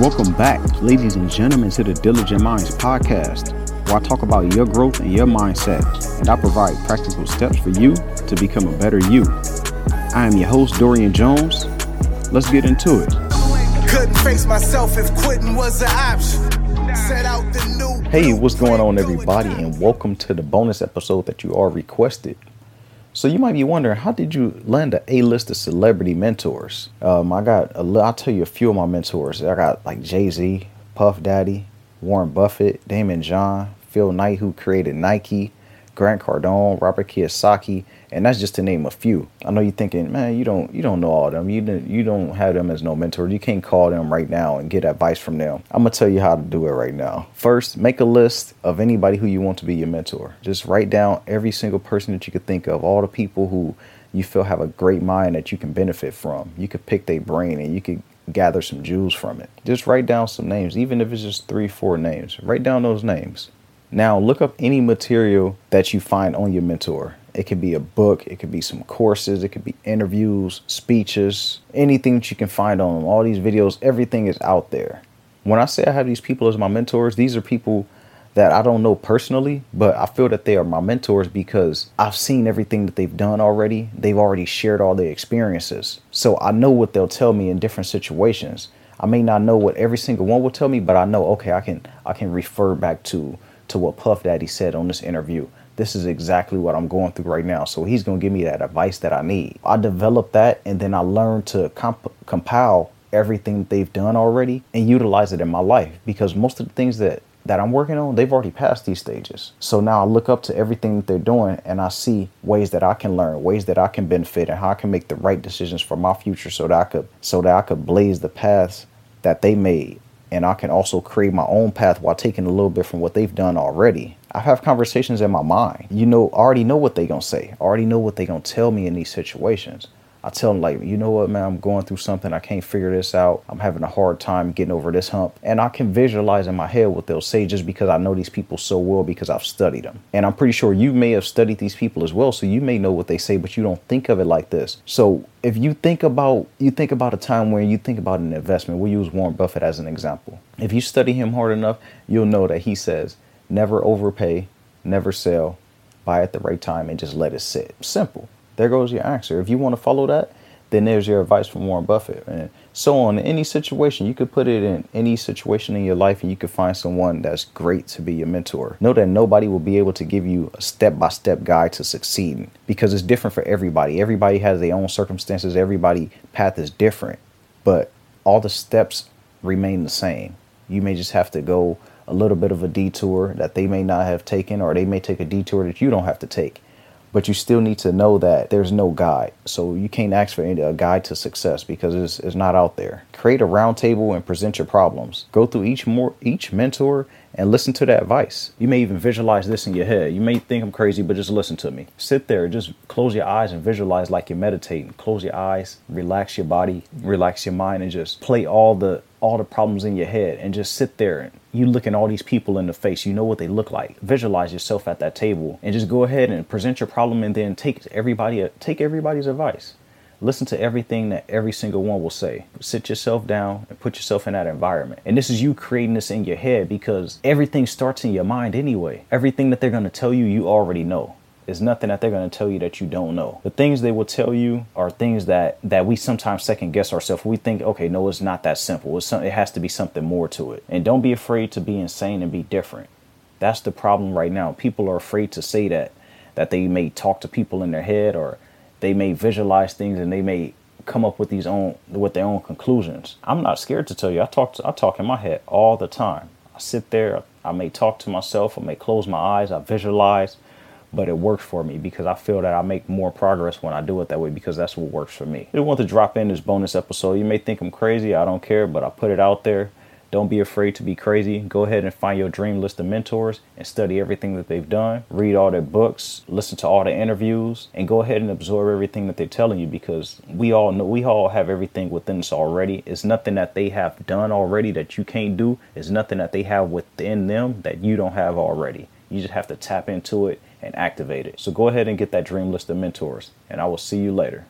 Welcome back, ladies and gentlemen, to the Diligent Minds podcast, where I talk about your growth and your mindset, and I provide practical steps for you to become a better you. I am your host, Dorian Jones. Let's get into it. Couldn't face myself if quitting was an option. Set out the new. Hey, what's going on, everybody, and welcome to the bonus episode that you all requested. So you might be wondering, how did you land an A-list of celebrity mentors? I'll tell you a few of my mentors. I got like Jay-Z, Puff Daddy, Warren Buffett, Daymond John, Phil Knight, who created Nike, Grant Cardone, Robert Kiyosaki, and that's just to name a few. I know you're thinking, man, you don't know all of them. You don't have them as no mentor. You can't call them right now and get advice from them. I'm gonna tell you how to do it right now. First, make a list of anybody who you want to be your mentor. Just write down every single person that you could think of, all the people who you feel have a great mind that you can benefit from. You could pick their brain and you could gather some jewels from it. Just write down some names, even if it's just 3-4 names. Write down those names. Now, look up any material that you find on your mentor. It could be a book. It could be some courses. It could be interviews, speeches, anything that you can find on them. All these videos, everything is out there. When I say I have these people as my mentors, these are people that I don't know personally, but I feel that they are my mentors because I've seen everything that they've done already. They've already shared all their experiences. So I know what they'll tell me in different situations. I may not know what every single one will tell me, but I know, okay, I can refer back to what Puff Daddy said on this interview. This is exactly what I'm going through right now. So he's going to give me that advice that I need. I developed that, and then I learned to compile everything that they've done already and utilize it in my life, because most of the things that I'm working on, they've already passed these stages. So now I look up to everything that they're doing, and I see ways that I can learn, ways that I can benefit, and how I can make the right decisions for my future so that I could blaze the paths that they made. And I can also create my own path while taking a little bit from what they've done already. I have conversations in my mind. I already know what they're going to say. I already know what they're going to tell me in these situations. I tell them, like, you know what, man, I'm going through something. I can't figure this out. I'm having a hard time getting over this hump. And I can visualize in my head what they'll say, just because I know these people so well, because I've studied them. And I'm pretty sure you may have studied these people as well. So you may know what they say, but you don't think of it like this. So if you think about a time where you think about an investment, we'll use Warren Buffett as an example. If you study him hard enough, you'll know that he says, never overpay, never sell, buy at the right time, and just let it sit. Simple. There goes your answer. If you want to follow that, then there's your advice from Warren Buffett. And so on, any situation, you could put it in any situation in your life, and you could find someone that's great to be your mentor. Know that nobody will be able to give you a step-by-step guide to succeeding, because it's different for everybody. Everybody has their own circumstances. Everybody's path is different, but all the steps remain the same. You may just have to go a little bit of a detour that they may not have taken, or they may take a detour that you don't have to take. But you still need to know that there's no guide. So you can't ask for a guide to success, because it's not out there. Create a round table and present your problems. Go through each mentor and listen to their advice. You may even visualize this in your head. You may think I'm crazy, but just listen to me. Sit there, just close your eyes and visualize like you're meditating. Close your eyes, relax your body, relax your mind, and just play all the problems in your head, and just sit there and you looking all these people in the face. You know what they look like. Visualize yourself at that table and just go ahead and present your problem, and then take everybody's advice. Listen to everything that every single one will say. Sit yourself down and put yourself in that environment. And this is you creating this in your head, because everything starts in your mind anyway. Everything that they're going to tell you, you already know. There's nothing that they're going to tell you that you don't know. The things they will tell you are things that we sometimes second guess ourselves. We think, okay, no, it's not that simple. It has to be something more to it. And don't be afraid to be insane and be different. That's the problem right now. People are afraid to say that they may talk to people in their head, or they may visualize things, and they may come up with their own conclusions. I'm not scared to tell you. I talk in my head all the time. I sit there. I may talk to myself. I may close my eyes. I visualize. But it works for me, because I feel that I make more progress when I do it that way, because that's what works for me. I want to drop in this bonus episode. You may think I'm crazy. I don't care, but I put it out there. Don't be afraid to be crazy. Go ahead and find your dream list of mentors and study everything that they've done. Read all their books, listen to all the interviews, and go ahead and absorb everything that they're telling you, because we all know, we all have everything within us already. It's nothing that they have done already that you can't do. It's nothing that they have within them that you don't have already. You just have to tap into it and activate it. So go ahead and get that dream list of mentors, and I will see you later.